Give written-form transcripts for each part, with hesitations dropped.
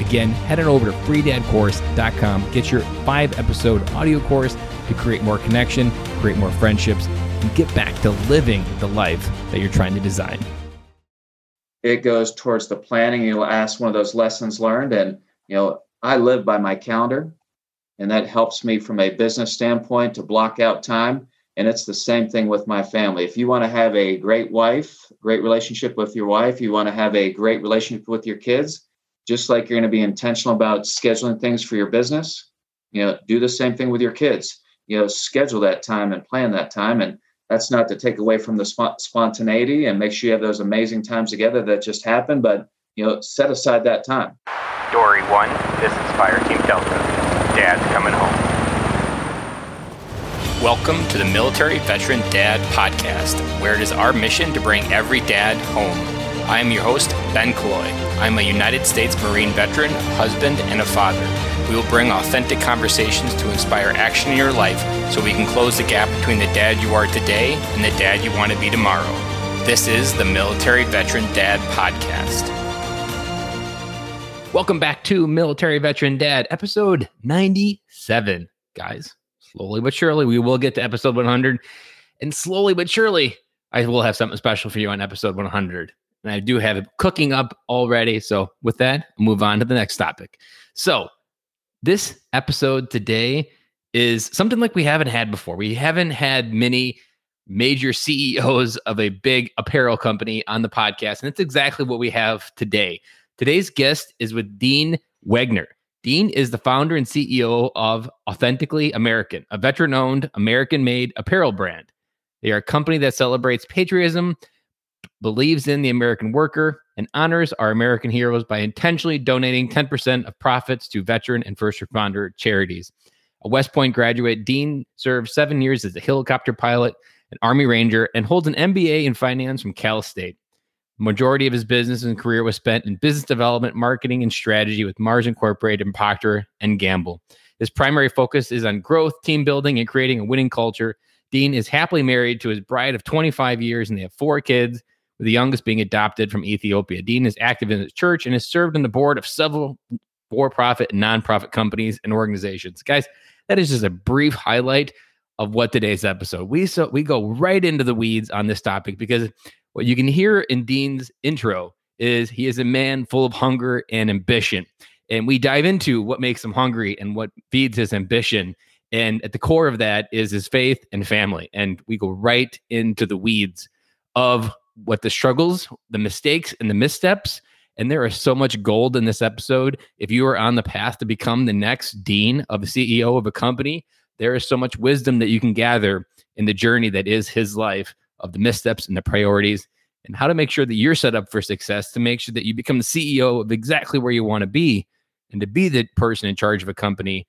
Again, head on over to freedadcourse.com. Get your 5-episode audio course to create more connection, create more friendships, and get back to living the life that you're trying to design. It goes towards the planning. You'll ask one of those lessons learned, and I live by my calendar, and that helps me from a business standpoint to block out time. And it's the same thing with my family. If you want to have a great wife, great relationship with your wife, you want to have a great relationship with your kids, just like you're going to be intentional about scheduling things for your business, do the same thing with your kids, schedule that time and plan that time. And that's not to take away from the spontaneity and make sure you have those amazing times together that just happen, but, set aside that time. Dory 1, this is Fire Team Delta. Dad's coming home. Welcome to the Military Veteran Dad Podcast, where it is our mission to bring every dad home. I am your host, Ben Cloy. I'm a United States Marine veteran, husband, and a father. We will bring authentic conversations to inspire action in your life so we can close the gap between the dad you are today and the dad you want to be tomorrow. This is the Military Veteran Dad Podcast. Welcome back to Military Veteran Dad, episode 97, guys. Slowly but surely, we will get to episode 100. And slowly but surely, I will have something special for you on episode 100. And I do have it cooking up already. So with that, I'll move on to the next topic. So this episode today is something like we haven't had before. We haven't had many major CEOs of a big apparel company on the podcast. And that's exactly what we have today. Today's guest is with Dean Wegner. Dean is the founder and CEO of Authentically American, a veteran-owned, American-made apparel brand. They are a company that celebrates patriotism, believes in the American worker, and honors our American heroes by intentionally donating 10% of profits to veteran and first responder charities. A West Point graduate, Dean served 7 years as a helicopter pilot, an Army Ranger, and holds an MBA in finance from Cal State. Majority of his business and career was spent in business development, marketing, and strategy with Mars Incorporated and Procter and Gamble. His primary focus is on growth, team building, and creating a winning culture. Dean is happily married to his bride of 25 years, and they have 4 kids, with the youngest being adopted from Ethiopia. Dean is active in his church and has served on the board of several for-profit and nonprofit companies and organizations. Guys, that is just a brief highlight of what today's episode. We go right into the weeds on this topic because what you can hear in Dean's intro is he is a man full of hunger and ambition. And we dive into what makes him hungry and what feeds his ambition. And at the core of that is his faith and family. And we go right into the weeds of what the struggles, the mistakes, and the missteps. And there is so much gold in this episode. If you are on the path to become the next Dean of a CEO of a company, there is so much wisdom that you can gather in the journey that is his life, of the missteps and the priorities, and how to make sure that you're set up for success, to make sure that you become the CEO of exactly where you want to be and to be the person in charge of a company,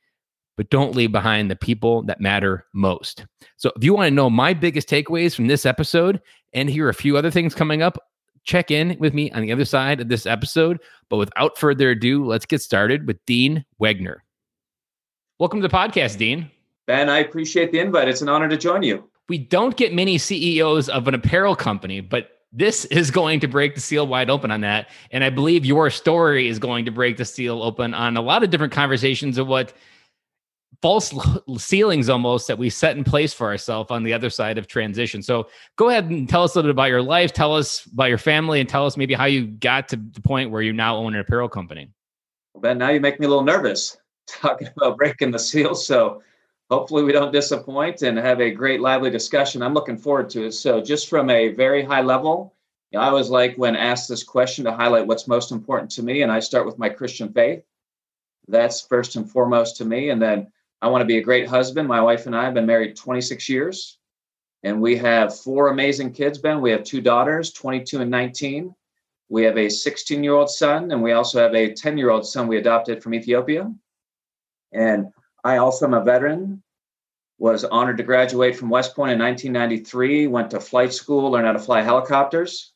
but don't leave behind the people that matter most. So if you want to know my biggest takeaways from this episode and hear a few other things coming up, check in with me on the other side of this episode. But without further ado, let's get started with Dean Wegner. Welcome to the podcast, Dean. Ben, I appreciate the invite. It's an honor to join you. We don't get many CEOs of an apparel company, but this is going to break the seal wide open on that. And I believe your story is going to break the seal open on a lot of different conversations of what false ceilings almost that we set in place for ourselves on the other side of transition. So go ahead and tell us a little bit about your life, tell us about your family, and tell us maybe how you got to the point where you now own an apparel company. Well, Ben, now you make me a little nervous talking about breaking the seal. So hopefully we don't disappoint and have a great lively discussion. I'm looking forward to it. So just from a very high level, I was like, when asked this question, to highlight what's most important to me. And I start with my Christian faith. That's first and foremost to me. And then I want to be a great husband. My wife and I have been married 26 years and we have 4 amazing kids, Ben. We have 2 daughters, 22 and 19. We have a 16-year-old son, and we also have a 10-year-old son we adopted from Ethiopia. And I also am a veteran, was honored to graduate from West Point in 1993, went to flight school, learned how to fly helicopters,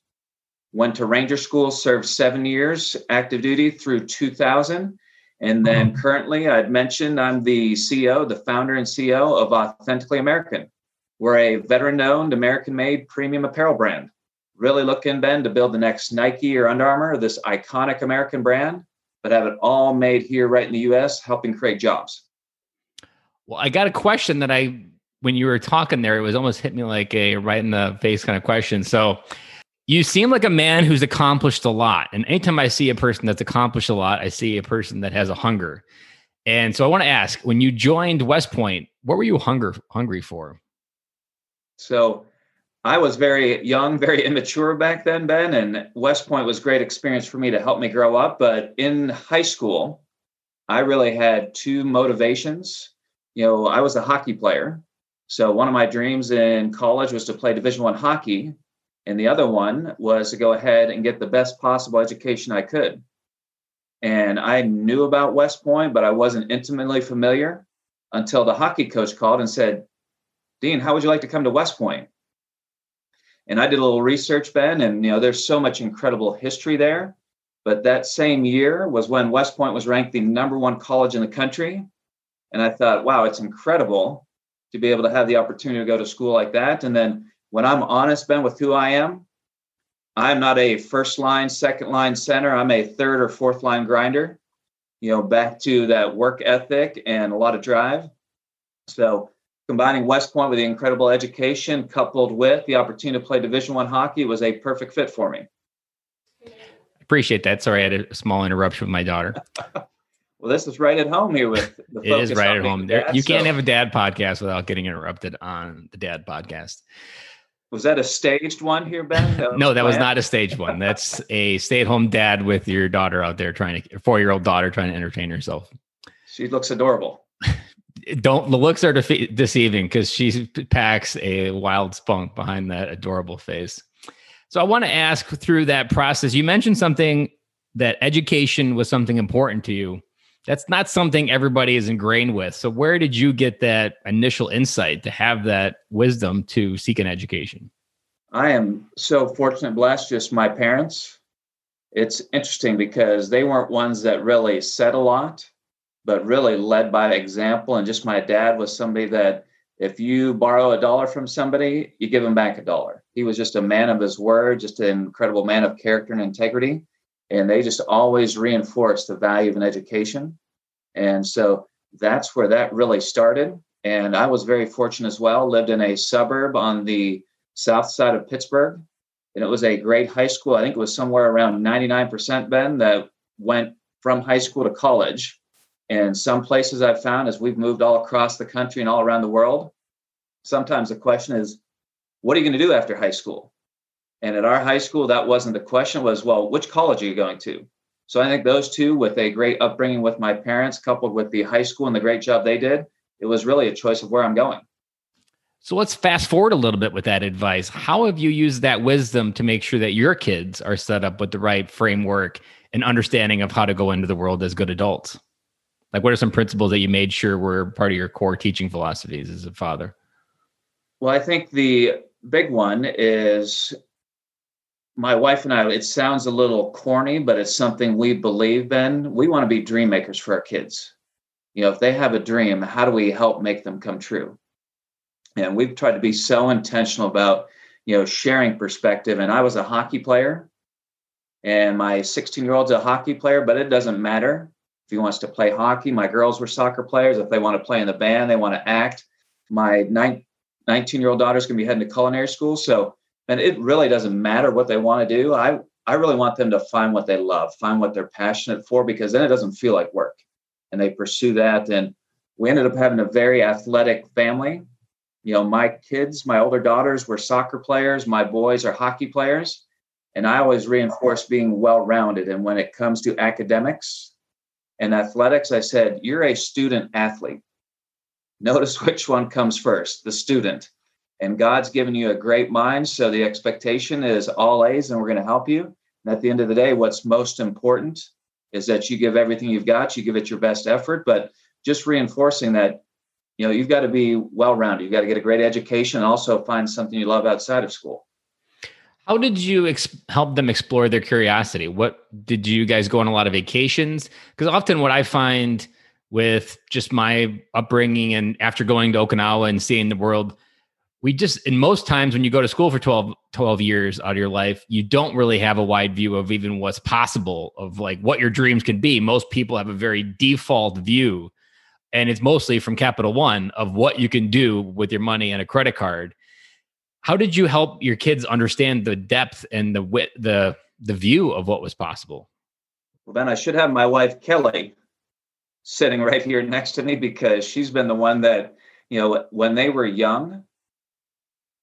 went to Ranger School, served 7 years active duty through 2000. And then currently, I'd mentioned, I'm the CEO, the founder and CEO of Authentically American. We're a veteran-owned, American-made premium apparel brand. Really looking, Ben, to build the next Nike or Under Armour, this iconic American brand, but have it all made here right in the U.S., helping create jobs. Well, I got a question that when you were talking there, it was almost hit me like a right in the face kind of question. So you seem like a man who's accomplished a lot. And anytime I see a person that's accomplished a lot, I see a person that has a hunger. And so I want to ask, when you joined West Point, what were you hungry for? So I was very young, very immature back then, Ben, and West Point was a great experience for me to help me grow up. But in high school, I really had two motivations. You know, I was a hockey player. So one of my dreams in college was to play Division I hockey. And the other one was to go ahead and get the best possible education I could. And I knew about West Point, but I wasn't intimately familiar until the hockey coach called and said, "Dean, how would you like to come to West Point?" And I did a little research, Ben, and, you know, there's so much incredible history there. But that same year was when West Point was ranked the #1 college in the country. And I thought, wow, it's incredible to be able to have the opportunity to go to school like that. And then when I'm honest, Ben, with who I am, I'm not a first line, second line center. I'm a third or fourth line grinder, you know, back to that work ethic and a lot of drive. So combining West Point with the incredible education coupled with the opportunity to play Division I hockey was a perfect fit for me. Appreciate that. Sorry, I had a small interruption with my daughter. Well, this is right at home here with the focus. It is right at home. Dad, you can't have a dad podcast without getting interrupted on the dad podcast. Was that a staged one here, Ben? No, that was not a staged one. That's a stay-at-home dad with your daughter out there your 4-year-old daughter trying to entertain herself. She looks adorable. The looks are deceiving because she packs a wild spunk behind that adorable face. So I want to ask, through that process, you mentioned something that education was something important to you. That's not something everybody is ingrained with. So where did you get that initial insight to have that wisdom to seek an education? I am so fortunate and blessed, just my parents. It's interesting because they weren't ones that really said a lot, but really led by example. And just my dad was somebody that if you borrow $1 from somebody, you give him back $1. He was just a man of his word, just an incredible man of character and integrity. And they just always reinforce the value of an education. And so that's where that really started. And I was very fortunate as well, lived in a suburb on the south side of Pittsburgh. And it was a great high school. I think it was somewhere around 99%, Ben, that went from high school to college. And some places I've found as we've moved all across the country and all around the world, sometimes the question is, what are you going to do after high school? And at our high school, that wasn't the question. It was, well, which college are you going to? So I think those two, with a great upbringing with my parents, coupled with the high school and the great job they did, it was really a choice of where I'm going. So let's fast forward a little bit with that advice. How have you used that wisdom to make sure that your kids are set up with the right framework and understanding of how to go into the world as good adults? Like, what are some principles that you made sure were part of your core teaching philosophies as a father? Well, I think the big one is, my wife and I, it sounds a little corny, but it's something we believe in. We want to be dream makers for our kids. You know, if they have a dream, how do we help make them come true? And we've tried to be so intentional about, you know, sharing perspective. And I was a hockey player, and my 16-year-old's a hockey player, but it doesn't matter if he wants to play hockey. My girls were soccer players. If they want to play in the band, they want to act. My 19-year-old daughter's going to be heading to culinary school. So, and it really doesn't matter what they want to do. I really want them to find what they love, find what they're passionate for, because then it doesn't feel like work. And they pursue that. And we ended up having a very athletic family. You know, my kids, my older daughters were soccer players. My boys are hockey players. And I always reinforce being well-rounded. And when it comes to academics and athletics, I said, you're a student athlete. Notice which one comes first, the student. And God's given you a great mind. So the expectation is all A's, and we're going to help you. And at the end of the day, what's most important is that you give everything you've got. You give it your best effort. But just reinforcing that, you know, you've got to be well-rounded. You've got to get a great education and also find something you love outside of school. How did you help them explore their curiosity? What did you guys go on a lot of vacations? Because often what I find with just my upbringing and after going to Okinawa and seeing the world, we just, in most times when you go to school for 12 years out of your life, you don't really have a wide view of even what's possible, of like what your dreams can be. Most people have a very default view, and it's mostly from Capital One of what you can do with your money and a credit card. How did you help your kids understand the depth and the width, the view of what was possible? Well, Ben, I should have my wife, Kelly, sitting right here next to me, because she's been the one that, you know, when they were young,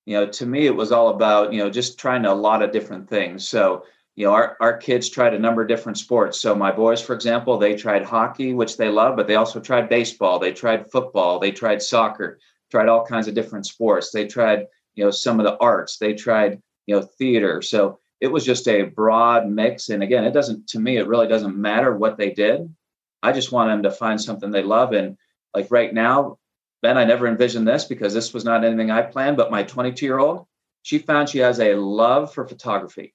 you know, to me, it was all about, you know, just trying a lot of different things. So, you know, our kids tried a number of different sports. So my boys, for example, they tried hockey, which they love, but they also tried baseball. They tried football. They tried soccer, tried all kinds of different sports. They tried, you know, some of the arts, they tried, you know, theater. So it was just a broad mix. And again, it doesn't, to me, it really doesn't matter what they did. I just want them to find something they love. And like right now, Ben, I never envisioned this because this was not anything I planned, but my 22-year-old, she found she has a love for photography.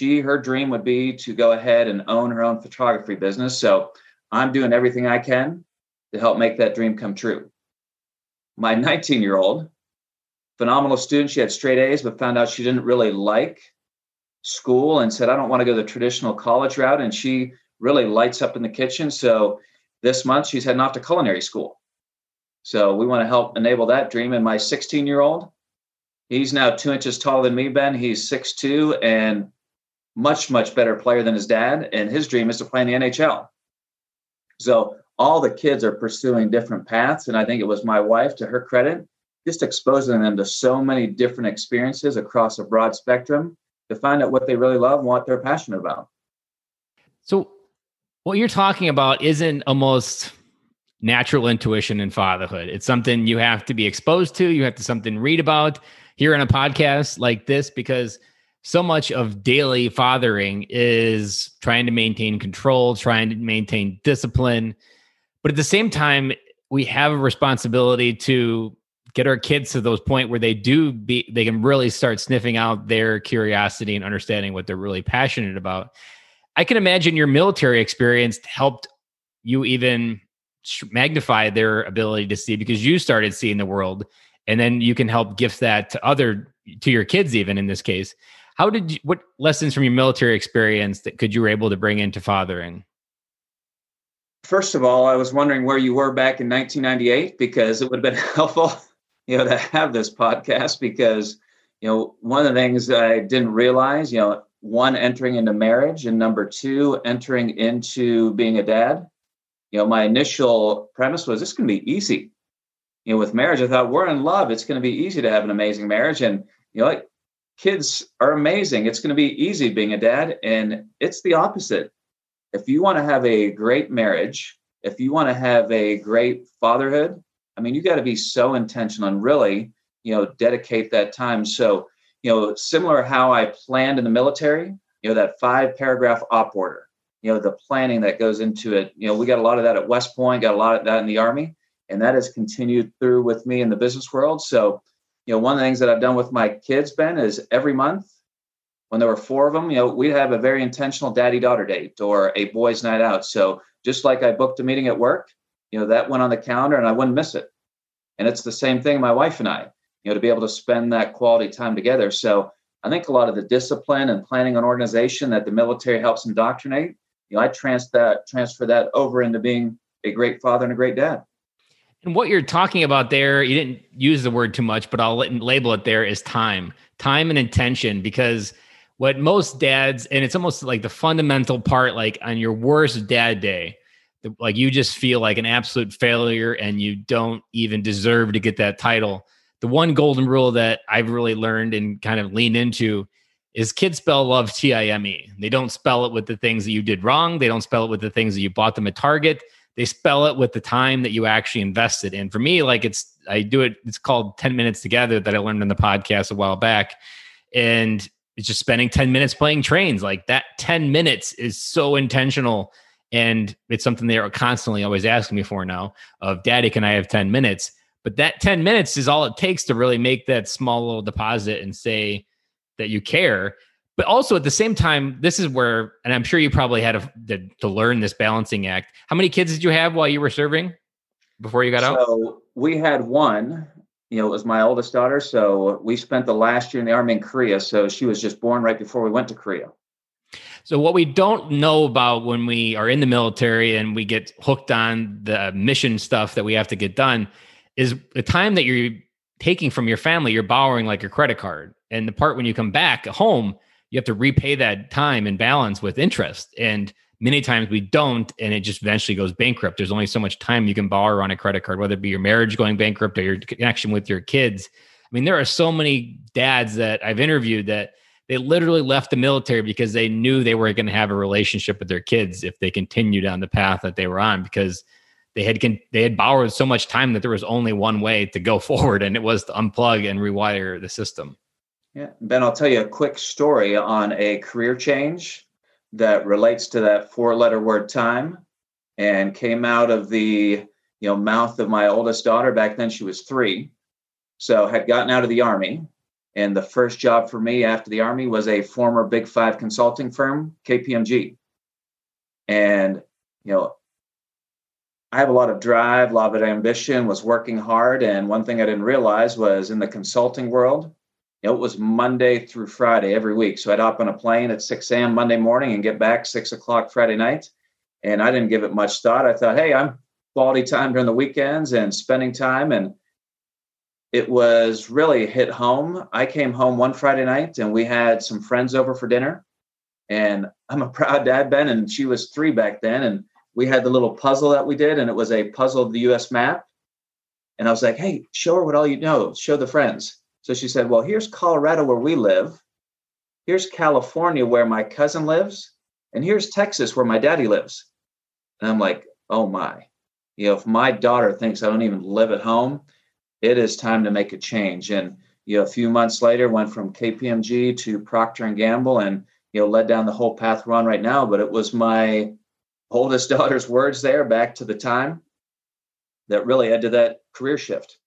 Her dream would be to go ahead and own her own photography business. So I'm doing everything I can to help make that dream come true. My 19-year-old, phenomenal student. She had straight A's, but found out she didn't really like school and said, I don't want to go the traditional college route. And she really lights up in the kitchen. So this month she's heading off to culinary school. So we want to help enable that dream. And my 16-year-old, he's now 2 inches taller than me, Ben. He's 6'2" and much, much better player than his dad. And his dream is to play in the NHL. So all the kids are pursuing different paths. And I think it was my wife, to her credit, just exposing them to so many different experiences across a broad spectrum to find out what they really love and what they're passionate about. So what you're talking about isn't almost natural intuition in fatherhood. It's something you have to be exposed to. You have to something read about here in a podcast like this, because so much of daily fathering is trying to maintain control, trying to maintain discipline. But at the same time, we have a responsibility to get our kids to those point where they can really start sniffing out their curiosity and understanding what they're really passionate about. I can imagine your military experience helped you even magnify their ability to see, because you started seeing the world, and then you can help gift that to your kids, even in this case. What lessons from your military experience you were able to bring into fathering? First of all, I was wondering where you were back in 1998, because it would have been helpful, you know, to have this podcast, because, you know, one of the things that I didn't realize, you know, one, entering into marriage, and number two, entering into being a dad, you know, my initial premise was this can be easy. You know, with marriage, I thought we're in love. It's going to be easy to have an amazing marriage. And, you know, like, kids are amazing. It's going to be easy being a dad. And it's the opposite. If you want to have a great marriage, if you want to have a great fatherhood, I mean, you got to be so intentional and really, you know, dedicate that time. So, you know, similar how I planned in the military, you know, that 5-paragraph op order, you know, the planning that goes into it. You know, we got a lot of that at West Point, got a lot of that in the Army, and that has continued through with me in the business world. So, you know, one of the things that I've done with my kids, Ben, is every month when there were 4 of them, you know, we'd have a very intentional daddy-daughter date or a boys' night out. So just like I booked a meeting at work, you know, that went on the calendar and I wouldn't miss it. And it's the same thing, my wife and I, you know, to be able to spend that quality time together. So I think a lot of the discipline and planning and organization that the military helps indoctrinate, you know, I transfer that over into being a great father and a great dad. And what you're talking about there, you didn't use the word too much, but I'll label it there as time and intention, because what most dads, and it's almost like the fundamental part, like on your worst dad day, like you just feel like an absolute failure and you don't even deserve to get that title. The one golden rule that I've really learned and kind of leaned into is kids spell love TIME. They don't spell it with the things that you did wrong. They don't spell it with the things that you bought them at Target. They spell it with the time that you actually invested in. For me, like it's called 10 minutes together that I learned on the podcast a while back. And it's just spending 10 minutes playing trains. Like that 10 minutes is so intentional And it's something they're constantly always asking me for now of, Daddy, can I have 10 minutes? But that 10 minutes is all it takes to really make that small little deposit and say that you care. But also at the same time, this is where, and I'm sure you probably had to learn this balancing act. How many kids did you have while you were serving before you got out? So we had one, it was my oldest daughter. So we spent the last year in the Army in Korea. So she was just born right before we went to Korea. So what we don't know about when we are in the military and we get hooked on the mission stuff that we have to get done is the time that you're taking from your family, you're borrowing like your credit card. And the part when you come back home, you have to repay that time and balance with interest. And many times we don't, and it just eventually goes bankrupt. There's only so much time you can borrow on a credit card, whether it be your marriage going bankrupt or your connection with your kids. I mean, there are so many dads that I've interviewed that they literally left the military because they knew they were going to have a relationship with their kids if they continued on the path that they were on, because they had borrowed so much time that there was only one way to go forward, and it was to unplug and rewire the system. Yeah, Ben, I'll tell you a quick story on a career change that relates to that four-letter word time, and came out of the mouth of my oldest daughter. Back then she was 3, so had gotten out of the Army. And the first job for me after the Army was a former Big Five consulting firm, KPMG. And, I have a lot of drive, a lot of ambition, was working hard. And one thing I didn't realize was in the consulting world, it was Monday through Friday every week. So I'd hop on a plane at 6 a.m. Monday morning and get back 6 o'clock Friday night. And I didn't give it much thought. I thought, hey, I'm quality time during the weekends and spending time. And it was really hit home. I came home one Friday night and we had some friends over for dinner, and I'm a proud dad, Ben, and she was 3 back then. And we had the little puzzle that we did, and it was a puzzle of the US map. And I was like, hey, show her what all you know, show the friends. So she said, well, here's Colorado where we live. Here's California where my cousin lives. And here's Texas where my daddy lives. And I'm like, oh my, if my daughter thinks I don't even live at home, it is time to make a change. And, a few months later, went from KPMG to Procter and Gamble and, led down the whole path we're on right now. But it was my oldest daughter's words there back to the time that really led to that career shift.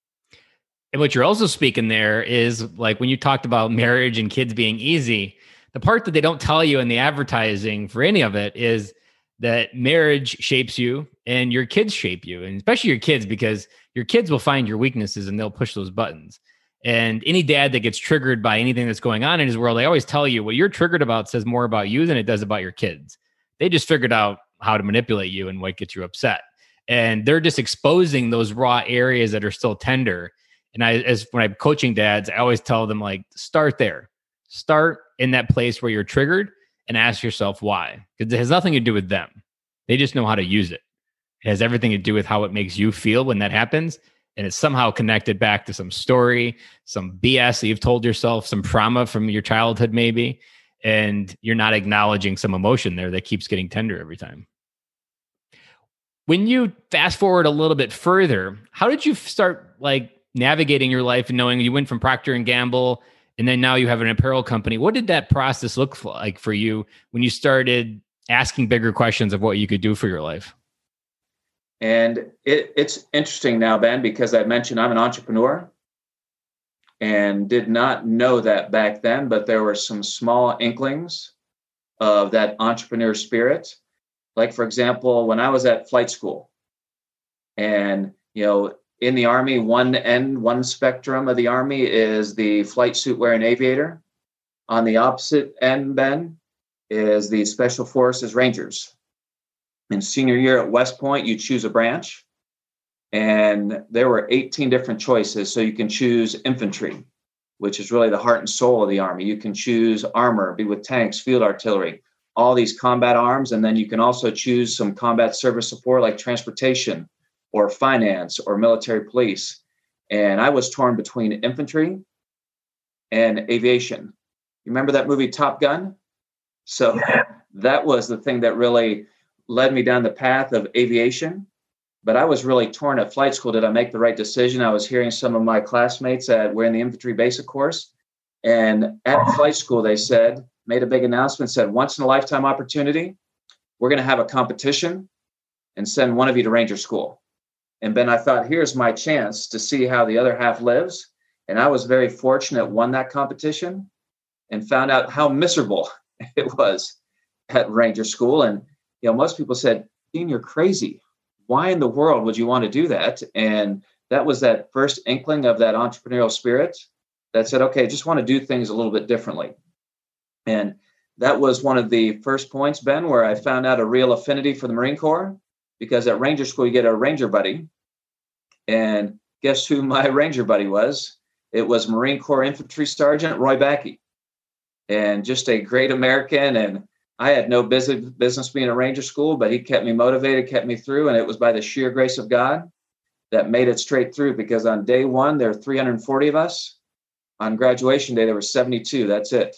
And what you're also speaking there is, like, when you talked about marriage and kids being easy, the part that they don't tell you in the advertising for any of it is that marriage shapes you and your kids shape you, and especially your kids, because your kids will find your weaknesses and they'll push those buttons. And any dad that gets triggered by anything that's going on in his world, they always tell you what you're triggered about says more about you than it does about your kids. They just figured out how to manipulate you and what gets you upset. And they're just exposing those raw areas that are still tender. And when I'm coaching dads, I always tell them, like, start there, start in that place where you're triggered, and ask yourself why, because it has nothing to do with them. They just know how to use it. It has everything to do with how it makes you feel when that happens. And it's somehow connected back to some story, some BS that you've told yourself, some trauma from your childhood maybe. And you're not acknowledging some emotion there that keeps getting tender every time. When you fast forward a little bit further, how did you start, like, navigating your life and knowing you went from Procter and Gamble, and then now you have an apparel company? What did that process look like for you when you started asking bigger questions of what you could do for your life? And it's interesting now, Ben, because I mentioned I'm an entrepreneur and did not know that back then, but there were some small inklings of that entrepreneur spirit. Like, for example, when I was at flight school and, in the Army, one spectrum of the Army is the flight suit wearing aviator. On the opposite end, Ben, is the Special Forces Rangers. In senior year at West Point, you choose a branch, and there were 18 different choices. So you can choose infantry, which is really the heart and soul of the Army. You can choose armor, be with tanks, field artillery, all these combat arms. And then you can also choose some combat service support like transportation, or finance, or military police. And I was torn between infantry and aviation. You remember that movie Top Gun? So that was the thing that really led me down the path of aviation. But I was really torn at flight school. Did I make the right decision? I was hearing some of my classmates that were in the infantry basic course. And at flight school, they made a big announcement, said, once in a lifetime opportunity. we're going to have a competition and send one of you to Ranger School. And Ben, I thought, here's my chance to see how the other half lives. And I was very fortunate, won that competition and found out how miserable it was at Ranger School. And, you know, most people said, Dean, you're crazy. Why in the world would you want to do that? And that was that first inkling of that entrepreneurial spirit that said, okay, just want to do things a little bit differently. And that was one of the first points, Ben, where I found out a real affinity for the Marine Corps, because at Ranger School, you get a Ranger buddy. And guess who my Ranger buddy was? It was Marine Corps Infantry Sergeant Roy Backey, and just a great American. And I had no business being at Ranger School, but he kept me motivated, kept me through. And it was by the sheer grace of God that made it straight through, because on day one, there were 340 of us. On graduation day, there were 72. That's it.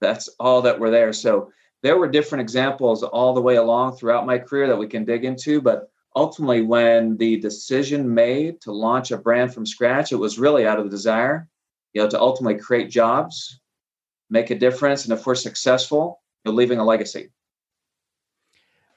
That's all that were there. So there were different examples all the way along throughout my career that we can dig into. But ultimately, when the decision made to launch a brand from scratch, it was really out of the desire, you know, to ultimately create jobs, make a difference. And if we're successful, you're leaving a legacy.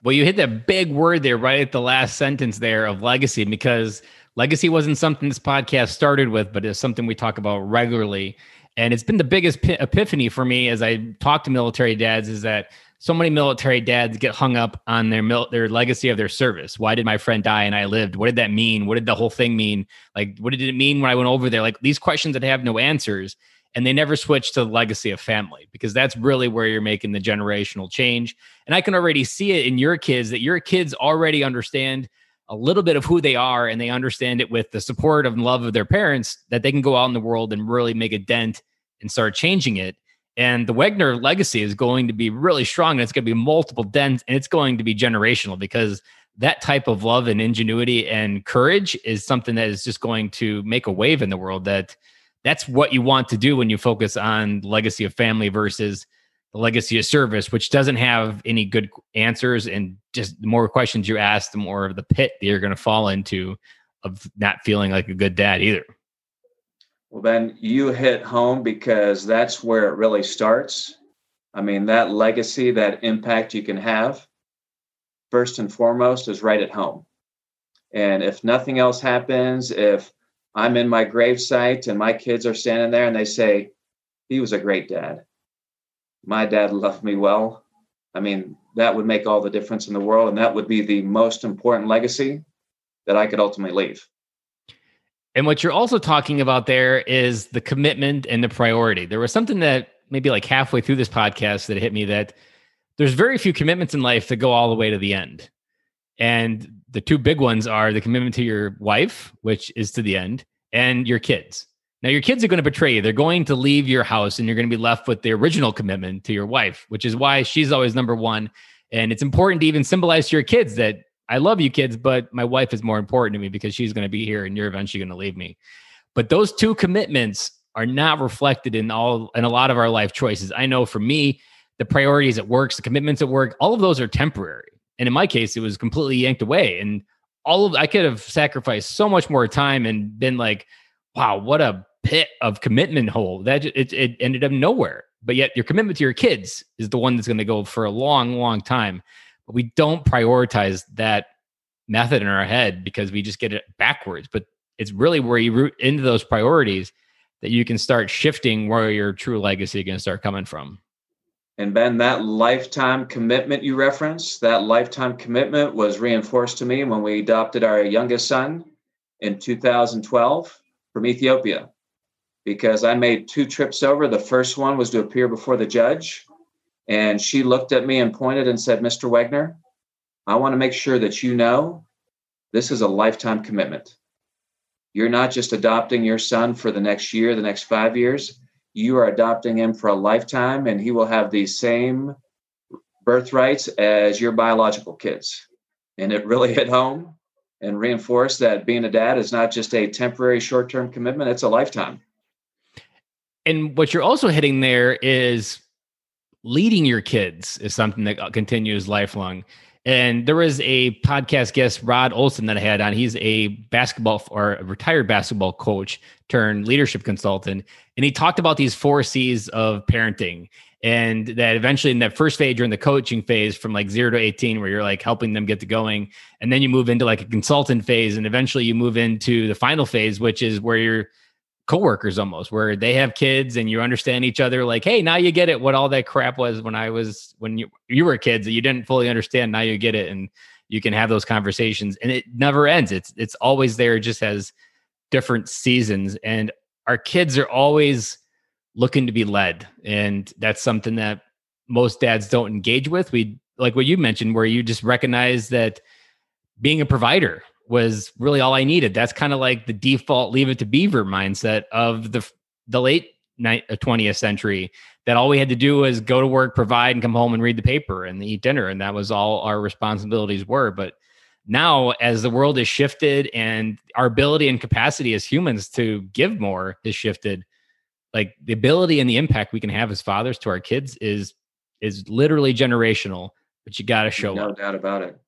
Well, you hit that big word there right at the last sentence there of legacy, because legacy wasn't something this podcast started with, but it's something we talk about regularly. And it's been the biggest epiphany for me as I talk to military dads, is that so many military dads get hung up on their legacy of their service. Why did my friend die and I lived? What did that mean? What did the whole thing mean? Like, what did it mean when I went over there? Like, these questions that have no answers, and they never switch to the legacy of family, because that's really where you're making the generational change. And I can already see it in your kids, that your kids already understand a little bit of who they are, and they understand it with the support and love of their parents, that they can go out in the world and really make a dent and start changing it. And the Wegner legacy is going to be really strong, and it's going to be multiple dents, and it's going to be generational, because that type of love and ingenuity and courage is something that is just going to make a wave in the world. That's what you want to do when you focus on legacy of family versus the legacy of service, which doesn't have any good answers. And just the more questions you ask, the more of the pit that you're going to fall into of not feeling like a good dad either. Well, Ben, you hit home, because that's where it really starts. I mean, that legacy, that impact you can have, first and foremost, is right at home. And if nothing else happens, if I'm in my gravesite and my kids are standing there and they say, he was a great dad, my dad loved me well, I mean, that would make all the difference in the world. And that would be the most important legacy that I could ultimately leave. And what you're also talking about there is the commitment and the priority. There was something that maybe like halfway through this podcast that hit me, that there's very few commitments in life that go all the way to the end. And the two big ones are the commitment to your wife, which is to the end, and your kids. Now, your kids are going to betray you. They're going to leave your house, and you're going to be left with the original commitment to your wife, which is why she's always number one. And it's important to even symbolize to your kids that I love you kids, but my wife is more important to me, because she's going to be here and you're eventually going to leave me. But those two commitments are not reflected in a lot of our life choices. I know for me, the priorities at work, the commitments at work, all of those are temporary. And in my case, it was completely yanked away. And I could have sacrificed so much more time and been like, wow, what a pit of commitment hole that it ended up nowhere. But yet your commitment to your kids is the one that's going to go for a long, long time. But we don't prioritize that method in our head, because we just get it backwards. But it's really where you root into those priorities that you can start shifting where your true legacy is going to start coming from. And Ben, that lifetime commitment you referenced, that lifetime commitment was reinforced to me when we adopted our youngest son in 2012 from Ethiopia, because I made two trips over. The first one was to appear before the judge, and she looked at me and pointed and said, Mr. Wegner, I want to make sure that you know this is a lifetime commitment. You're not just adopting your son for the next year, the next 5 years. You are adopting him for a lifetime, and he will have the same birthrights as your biological kids. And it really hit home and reinforced that being a dad is not just a temporary short-term commitment, it's a lifetime. And what you're also hitting there is leading your kids is something that continues lifelong. And there was a podcast guest, Rod Olson, that I had on. He's a basketball or a retired basketball coach turned leadership consultant. And he talked about these 4 C's of parenting, and that eventually in that first phase, during the coaching phase from like 0 to 18, where you're like helping them get to going. And then you move into like a consultant phase. And eventually you move into the final phase, which is where you're coworkers almost, where they have kids and you understand each other. Like, hey, now you get it. What all that crap was when you were kids that you didn't fully understand. Now you get it, and you can have those conversations, and it never ends. It's always there. It just has different seasons, and our kids are always looking to be led. And that's something that most dads don't engage with. We, like what you mentioned, where you just recognize that being a provider was really all I needed. That's kind of like the default leave it to beaver mindset of the late 20th century, that all we had to do was go to work, provide, and come home and read the paper and eat dinner. And that was all our responsibilities were. But now, as the world has shifted and our ability and capacity as humans to give more has shifted, like the ability and the impact we can have as fathers to our kids is literally generational, but you got to show up. No doubt about it.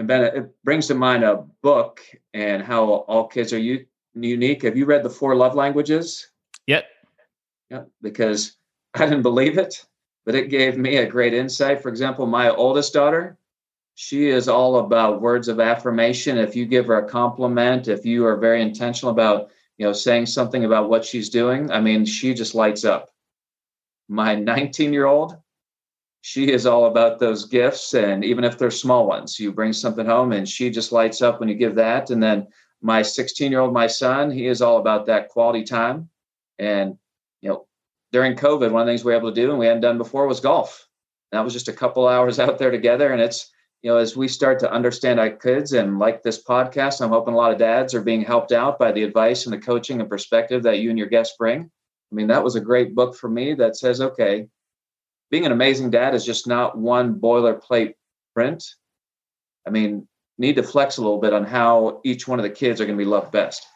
And Ben, it brings to mind a book and how all kids are unique. Have you read The 4 Love Languages? Yep. Because I didn't believe it, but it gave me a great insight. For example, my oldest daughter, she is all about words of affirmation. If you give her a compliment, if you are very intentional about, saying something about what she's doing, I mean, she just lights up. My 19-year-old, she is all about those gifts, and even if they're small ones, you bring something home and she just lights up when you give that. And then my 16-year-old, my son, he is all about that quality time. And, during COVID, one of the things we were able to do and we hadn't done before was golf. That was just a couple hours out there together. And it's, as we start to understand our kids and like this podcast, I'm hoping a lot of dads are being helped out by the advice and the coaching and perspective that you and your guests bring. I mean, that was a great book for me that says, okay, being an amazing dad is just not one boilerplate print. I mean, need to flex a little bit on how each one of the kids are going to be loved best.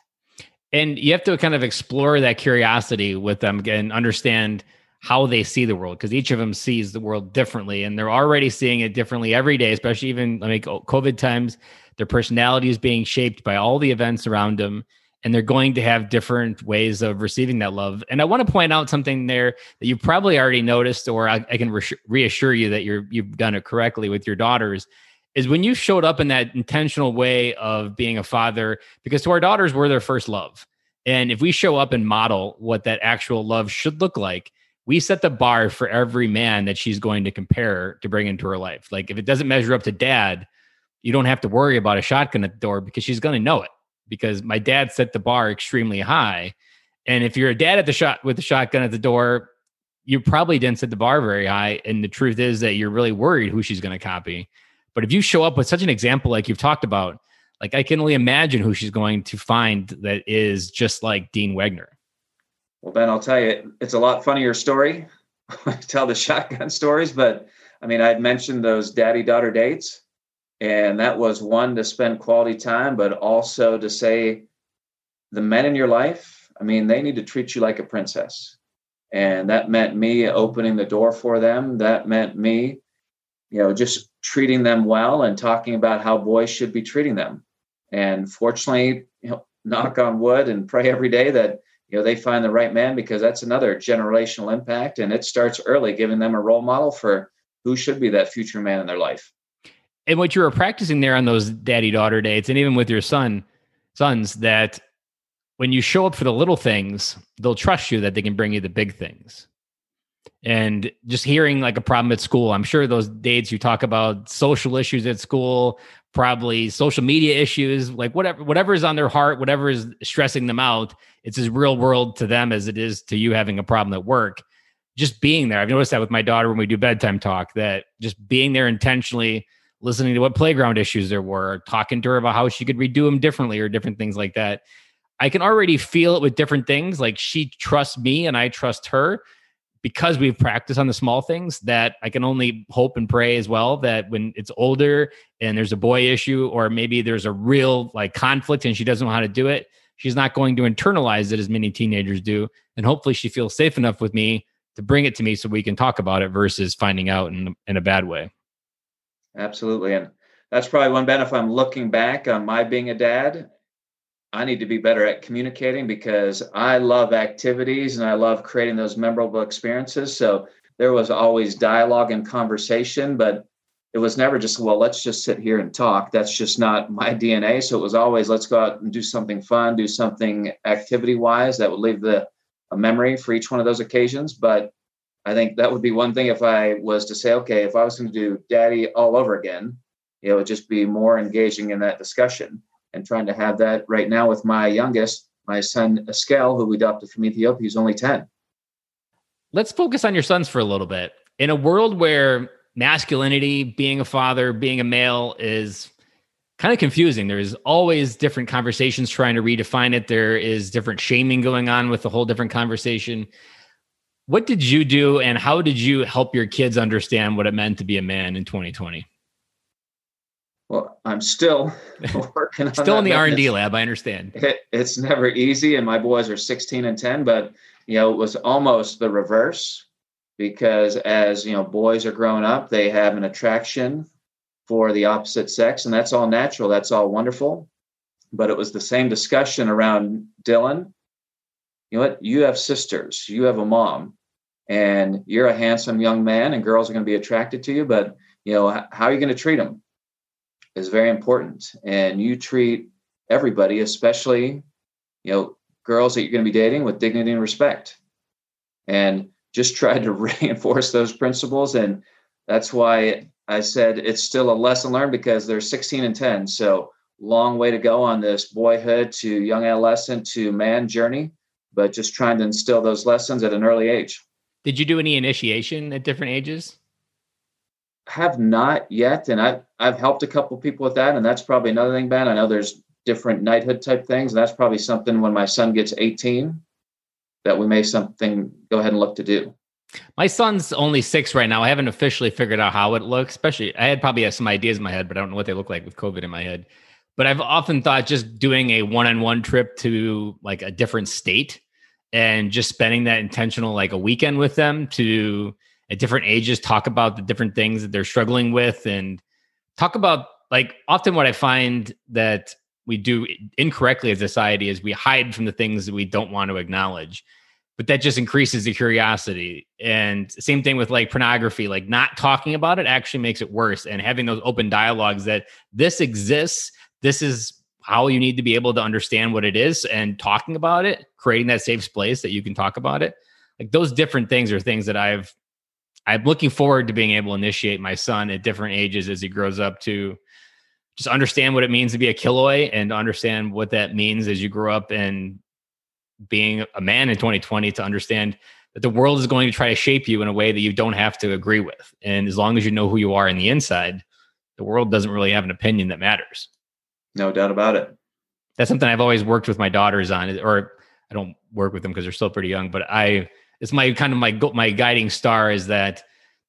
And you have to kind of explore that curiosity with them and understand how they see the world, because each of them sees the world differently, and they're already seeing it differently every day, especially even like COVID times. Their personality is being shaped by all the events around them, and they're going to have different ways of receiving that love. And I want to point out something there that you probably already noticed, or I can reassure you that you've done it correctly with your daughters, is when you showed up in that intentional way of being a father, because to our daughters, we're their first love. And if we show up and model what that actual love should look like, we set the bar for every man that she's going to compare to bring into her life. Like if it doesn't measure up to dad, you don't have to worry about a shotgun at the door, because she's going to know it, because my dad set the bar extremely high. And if you're a dad with the shotgun at the door, you probably didn't set the bar very high. And the truth is that you're really worried who she's going to copy. But if you show up with such an example, like you've talked about, like I can only imagine who she's going to find that is just like Dean Wegner. Well, Ben, I'll tell you, it's a lot funnier story. I tell the shotgun stories, but I mean, I'd mentioned those daddy-daughter dates. And that was one to spend quality time, but also to say the men in your life, I mean, they need to treat you like a princess. And that meant me opening the door for them. That meant me, just treating them well and talking about how boys should be treating them. And fortunately, knock on wood and pray every day that, they find the right man, because that's another generational impact. And it starts early, giving them a role model for who should be that future man in their life. And what you were practicing there on those daddy-daughter dates, and even with your sons, that when you show up for the little things, they'll trust you that they can bring you the big things. And just hearing like a problem at school, I'm sure those dates you talk about social issues at school, probably social media issues, like whatever is on their heart, whatever is stressing them out, it's as real world to them as it is to you having a problem at work. Just being there. I've noticed that with my daughter when we do bedtime talk, that just being there intentionally, listening to what playground issues there were, talking to her about how she could redo them differently or different things like that. I can already feel it with different things. Like she trusts me and I trust her, because we've practiced on the small things, that I can only hope and pray as well that when it's older and there's a boy issue, or maybe there's a real like conflict and she doesn't know how to do it, she's not going to internalize it as many teenagers do. And hopefully she feels safe enough with me to bring it to me so we can talk about it versus finding out in a bad way. Absolutely. And that's probably one benefit. I'm looking back on my being a dad. I need to be better at communicating because I love activities and I love creating those memorable experiences. So there was always dialogue and conversation, but it was never just, well, let's just sit here and talk. That's just not my DNA. So it was always, let's go out and do something fun, do something activity-wise that would leave a memory for each one of those occasions. But I think that would be one thing if I was to say, okay, if I was going to do daddy all over again, it would just be more engaging in that discussion and trying to have that right now with my youngest, my son, Eskel, who we adopted from Ethiopia, who's only 10. Let's focus on your sons for a little bit. In a world where masculinity, being a father, being a male is kind of confusing. There's always different conversations trying to redefine it. There is different shaming going on with a whole different conversation. What did you do and how did you help your kids understand what it meant to be a man in 2020? Well, I'm still working on still in the R&D lab, I understand. It's never easy, and my boys are 16 and 10, but it was almost the reverse because as boys are growing up, they have an attraction for the opposite sex, and that's all natural, that's all wonderful. But it was the same discussion around Dylan. You know what? You have sisters, you have a mom, and you're a handsome young man, and girls are going to be attracted to you, but how are you going to treat them is very important. And you treat everybody, especially, girls that you're going to be dating, with dignity and respect. And just tried to reinforce those principles. And that's why I said it's still a lesson learned because they're 16 and 10. So long way to go on this boyhood to young adolescent to man journey, but just trying to instill those lessons at an early age. Did you do any initiation at different ages? Have not yet. And I've helped a couple people with that. And that's probably another thing, Ben. I know there's different knighthood type things. And that's probably something when my son gets 18 that we may go ahead and look to do. My son's only 6 right now. I haven't officially figured out how it looks, especially I probably have some ideas in my head, but I don't know what they look like with COVID in my head. But I've often thought just doing a one-on-one trip to like a different state and just spending that intentional, like a weekend with them to at different ages, talk about the different things that they're struggling with and talk about like often what I find that we do incorrectly as a society is we hide from the things that we don't want to acknowledge, but that just increases the curiosity. And same thing with like pornography, like not talking about it actually makes it worse. And having those open dialogues that this exists, this is how you need to be able to understand what it is and talking about it, creating that safe place that you can talk about it. Like those different things are things that I'm looking forward to being able to initiate my son at different ages as he grows up to just understand what it means to be a Killoy and understand what that means as you grow up and being a man in 2020 to understand that the world is going to try to shape you in a way that you don't have to agree with. And as long as you know who you are in the inside, the world doesn't really have an opinion that matters. No doubt about it. That's something I've always worked with my daughters on, or I don't work with them because they're still pretty young, but it's my kind of my guiding star is that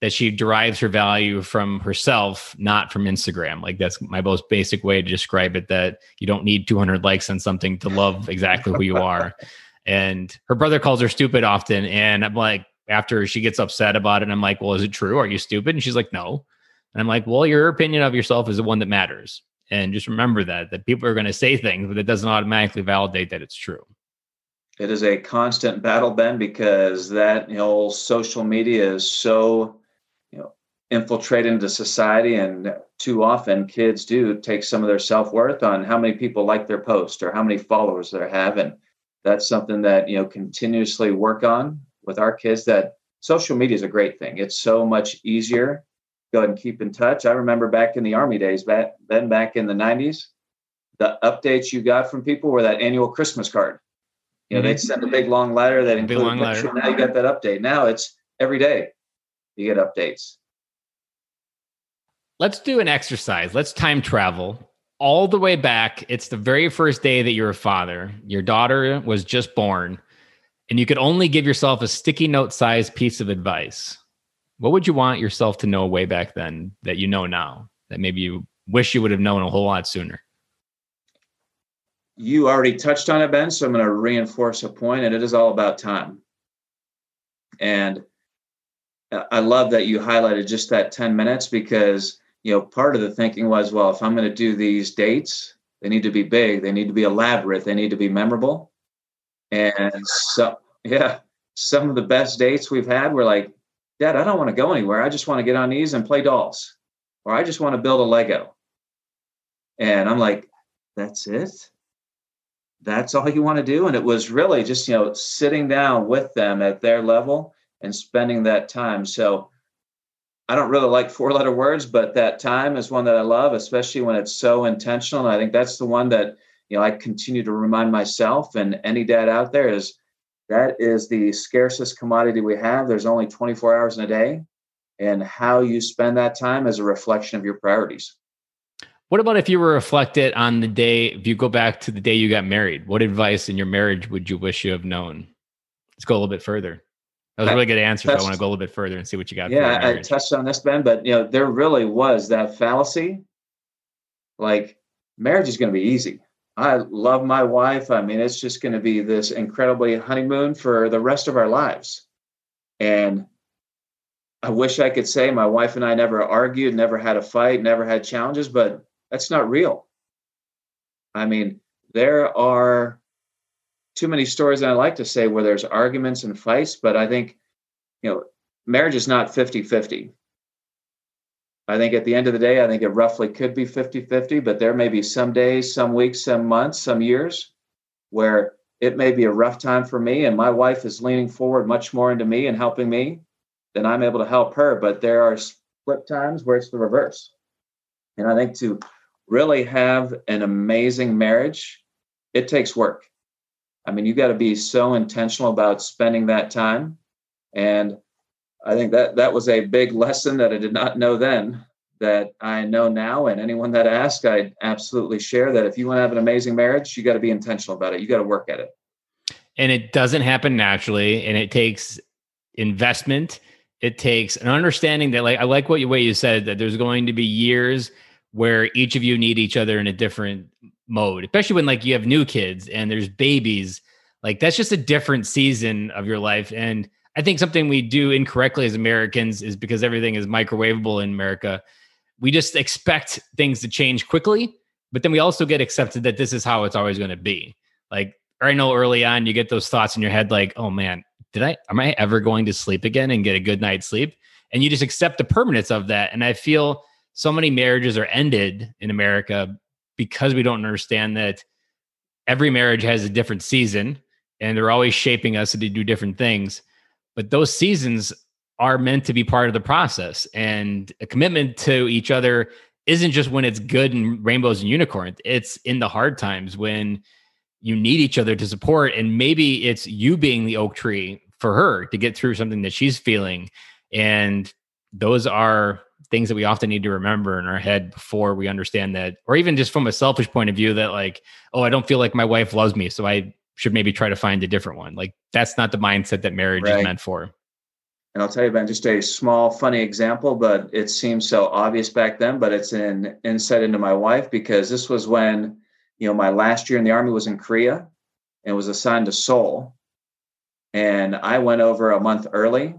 she derives her value from herself, not from Instagram. Like that's my most basic way to describe it, that you don't need 200 likes on something to love exactly who you are. And her brother calls her stupid often. And I'm like, after she gets upset about it, I'm like, well, is it true? Are you stupid? And she's like, no. And I'm like, well, your opinion of yourself is the one that matters. And just remember that people are going to say things, but it doesn't automatically validate that it's true. It is a constant battle, Ben, because that old social media is so infiltrated into society, and too often kids do take some of their self-worth on how many people like their post or how many followers they have, and that's something that continuously work on with our kids. That social media is a great thing; it's so much easier. Go ahead and keep in touch. I remember back in the Army days, Ben, back in the 90s, the updates you got from people were that annual Christmas card. They'd send a big long letter that included a picture. Now you got that update. Now it's every day you get updates. Let's do an exercise. Let's time travel all the way back. It's the very first day that you're a father. Your daughter was just born, and you could only give yourself a sticky note sized piece of advice. What would you want yourself to know way back then that you know now that maybe you wish you would have known a whole lot sooner? You already touched on it, Ben, so I'm going to reinforce a point, and it is all about time. And I love that you highlighted just that 10 minutes because part of the thinking was, well, if I'm going to do these dates, they need to be big, they need to be elaborate, they need to be memorable. And so, yeah, some of the best dates we've had were like, Dad, I don't want to go anywhere. I just want to get on these and play dolls, or I just want to build a Lego. And I'm like, that's it? That's all you want to do? And it was really just, sitting down with them at their level and spending that time. So I don't really like 4-letter words, but that time is one that I love, especially when it's so intentional. And I think that's the one that, I continue to remind myself and any dad out there is that is the scarcest commodity we have. There's only 24 hours in a day, and how you spend that time is a reflection of your priorities. What about if you were reflected on the day, if you go back to the day you got married, what advice in your marriage would you wish you have known? Let's go a little bit further. That was a really good answer. But I want to go a little bit further and see what you got. Yeah, I touched on this, Ben, but there really was that fallacy. Like, marriage is going to be easy. I love my wife. I mean, it's just going to be this incredibly honeymoon for the rest of our lives. And I wish I could say my wife and I never argued, never had a fight, never had challenges, but that's not real. I mean, there are too many stories that I like to say where there's arguments and fights, but I think, marriage is not 50-50. I think at the end of the day, I think it roughly could be 50-50, but there may be some days, some weeks, some months, some years where it may be a rough time for me, and my wife is leaning forward much more into me and helping me than I'm able to help her. But there are split times where it's the reverse. And I think to really have an amazing marriage, it takes work. I mean, you got to be so intentional about spending that time. And I think that was a big lesson that I did not know then that I know now. And anyone that asks, I absolutely share that if you want to have an amazing marriage, you got to be intentional about it. You got to work at it. And it doesn't happen naturally. And it takes investment. It takes an understanding that, like, I like what you said, that there's going to be years where each of you need each other in a different mode, especially when you have new kids and there's babies. Like, that's just a different season of your life. And I think something we do incorrectly as Americans is because everything is microwavable in America. We just expect things to change quickly, but then we also get accepted that this is how it's always going to be. Like, I know early on, you get those thoughts in your head, like, oh man, am I ever going to sleep again and get a good night's sleep? And you just accept the permanence of that. And I feel so many marriages are ended in America because we don't understand that every marriage has a different season and they're always shaping us to do different things. But those seasons are meant to be part of the process, and a commitment to each other isn't just when it's good and rainbows and unicorns. It's in the hard times when you need each other to support. And maybe it's you being the oak tree for her to get through something that she's feeling. And those are things that we often need to remember in our head before we understand that, or even just from a selfish point of view that, like, oh, I don't feel like my wife loves me, so I should maybe try to find a different one. Like, that's not the mindset that marriage is meant for. And I'll tell you, Ben, just a small, funny example, but it seems so obvious back then, but it's an insight into my wife, because this was when, my last year in the Army was in Korea and was assigned to Seoul. And I went over a month early.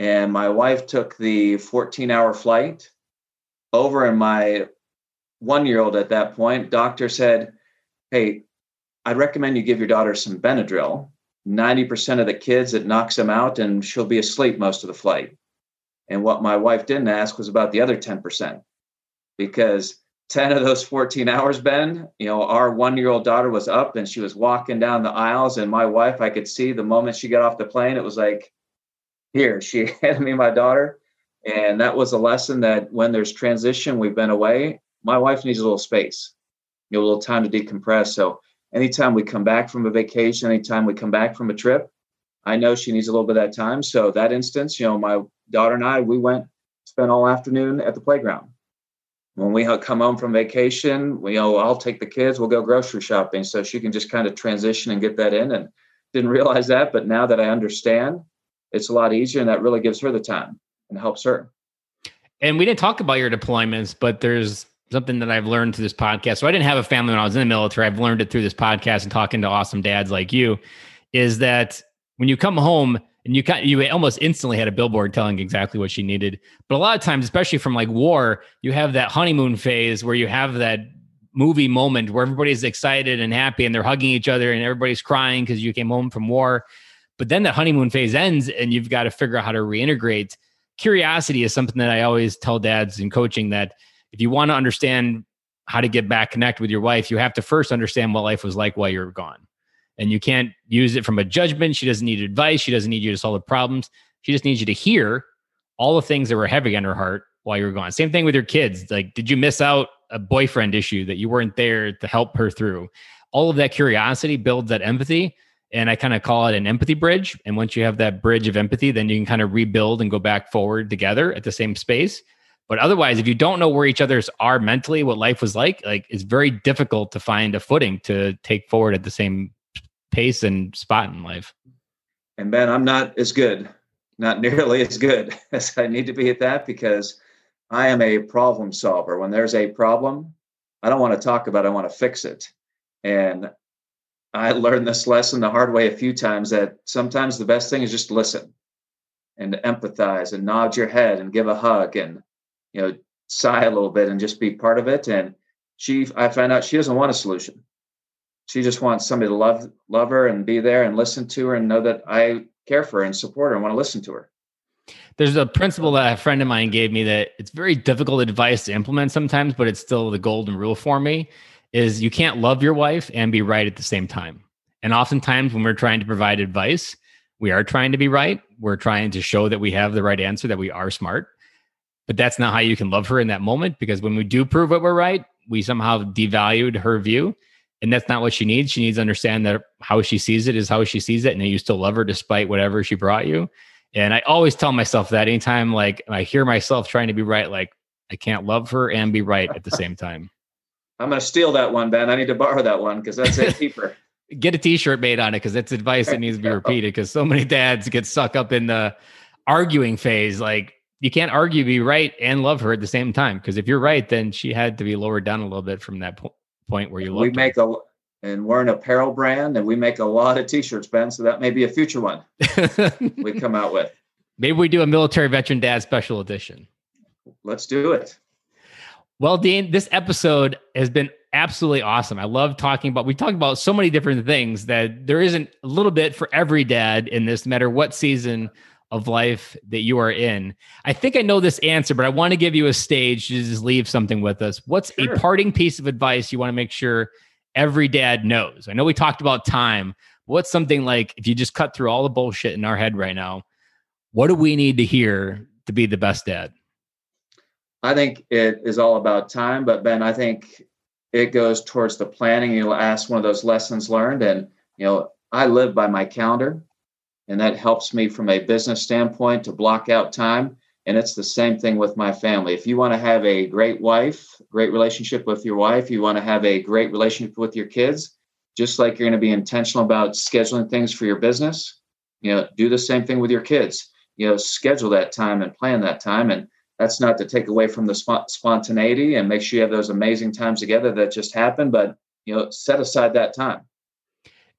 And my wife took the 14-hour flight over, and my 1-year-old at that point, doctor said, hey, I'd recommend you give your daughter some Benadryl. 90% of the kids, it knocks them out, and she'll be asleep most of the flight. And what my wife didn't ask was about the other 10%, because 10 of those 14 hours, Ben, our 1-year-old daughter was up and she was walking down the aisles, and my wife, I could see the moment she got off the plane, it was like, here, she handed me my daughter. And that was a lesson that when there's transition, we've been away, my wife needs a little space, a little time to decompress. So anytime we come back from a vacation, anytime we come back from a trip, I know she needs a little bit of that time. So that instance, my daughter and I, we spent all afternoon at the playground. When we come home from vacation, I'll take the kids, we'll go grocery shopping. So she can just kind of transition and get that in, and didn't realize that. But now that I understand, it's a lot easier, and that really gives her the time and helps her. And we didn't talk about your deployments, but there's something that I've learned through this podcast. So I didn't have a family when I was in the military. I've learned it through this podcast and talking to awesome dads like you, is that when you come home, And you almost instantly had a billboard telling exactly what she needed. But a lot of times, especially from like war, you have that honeymoon phase where you have that movie moment where everybody's excited and happy and they're hugging each other and everybody's crying because you came home from war. But then the honeymoon phase ends and you've got to figure out how to reintegrate. Curiosity is something that I always tell dads in coaching, that if you want to understand how to get back, connect with your wife, you have to first understand what life was like while you were gone. And you can't use it from a judgment. She doesn't need advice. She doesn't need you to solve the problems. She just needs you to hear all the things that were heavy on her heart while you were gone. Same thing with your kids. Like, did you miss out a boyfriend issue that you weren't there to help her through? All of that curiosity builds that empathy. And I kind of call it an empathy bridge. And once you have that bridge of empathy, then you can kind of rebuild and go back forward together at the same space. But otherwise, if you don't know where each other's are mentally, what life was like it's very difficult to find a footing to take forward at the same pace and spot in life. And Ben, I'm not as good, not nearly as good as I need to be at that, because I am a problem solver. When there's a problem, I don't want to talk about it, I want to fix it. And I learned this lesson the hard way a few times, that sometimes the best thing is just listen and empathize and nod your head and give a hug and, you know, sigh a little bit and just be part of it. And I found out she doesn't want a solution. She just wants somebody to love her and be there and listen to her and know that I care for her and support her and want to listen to her. There's a principle that a friend of mine gave me that it's very difficult advice to implement sometimes, but it's still the golden rule for me. Is you can't love your wife and be right at the same time. And oftentimes when we're trying to provide advice, we are trying to be right. We're trying to show that we have the right answer, that we are smart. But that's not how you can love her in that moment, because when we do prove that we're right, we somehow devalued her view. And that's not what she needs. She needs to understand that how she sees it is how she sees it, and that you still love her despite whatever she brought you. And I always tell myself that anytime like I hear myself trying to be right, like I can't love her and be right at the same time. I'm going to steal that one, Ben. I need to borrow that one because that's a keeper. Get a t-shirt made on it, because that's advice that needs to be repeated, because so many dads get sucked up in the arguing phase. Like, you can't argue, be right, and love her at the same time, because if you're right, then she had to be lowered down a little bit from that point where you love her. And we're an apparel brand and we make a lot of t-shirts, Ben. So that may be a future one we come out with. Maybe we do a military veteran dad special edition. Let's do it. Well, Dean, this episode has been absolutely awesome. I love we talked about so many different things that there isn't a little bit for every dad in this, no matter what season of life that you are in. I think I know this answer, but I want to give you a stage to just leave something with us. What's a parting piece of advice you want to make sure every dad knows? I know we talked about time. What's something like, if you just cut through all the bullshit in our head right now, what do we need to hear to be the best dad? I think it is all about time, but Ben, I think it goes towards the planning. You'll ask one of those lessons learned, and you know, I live by my calendar, and that helps me from a business standpoint to block out time. And it's the same thing with my family. If you want to have a great relationship with your wife, you want to have a great relationship with your kids, just like you're going to be intentional about scheduling things for your business, you know, do the same thing with your kids. You know, schedule that time and plan that time. And that's not to take away from the spontaneity, and make sure you have those amazing times together that just happen, but you know, set aside that time.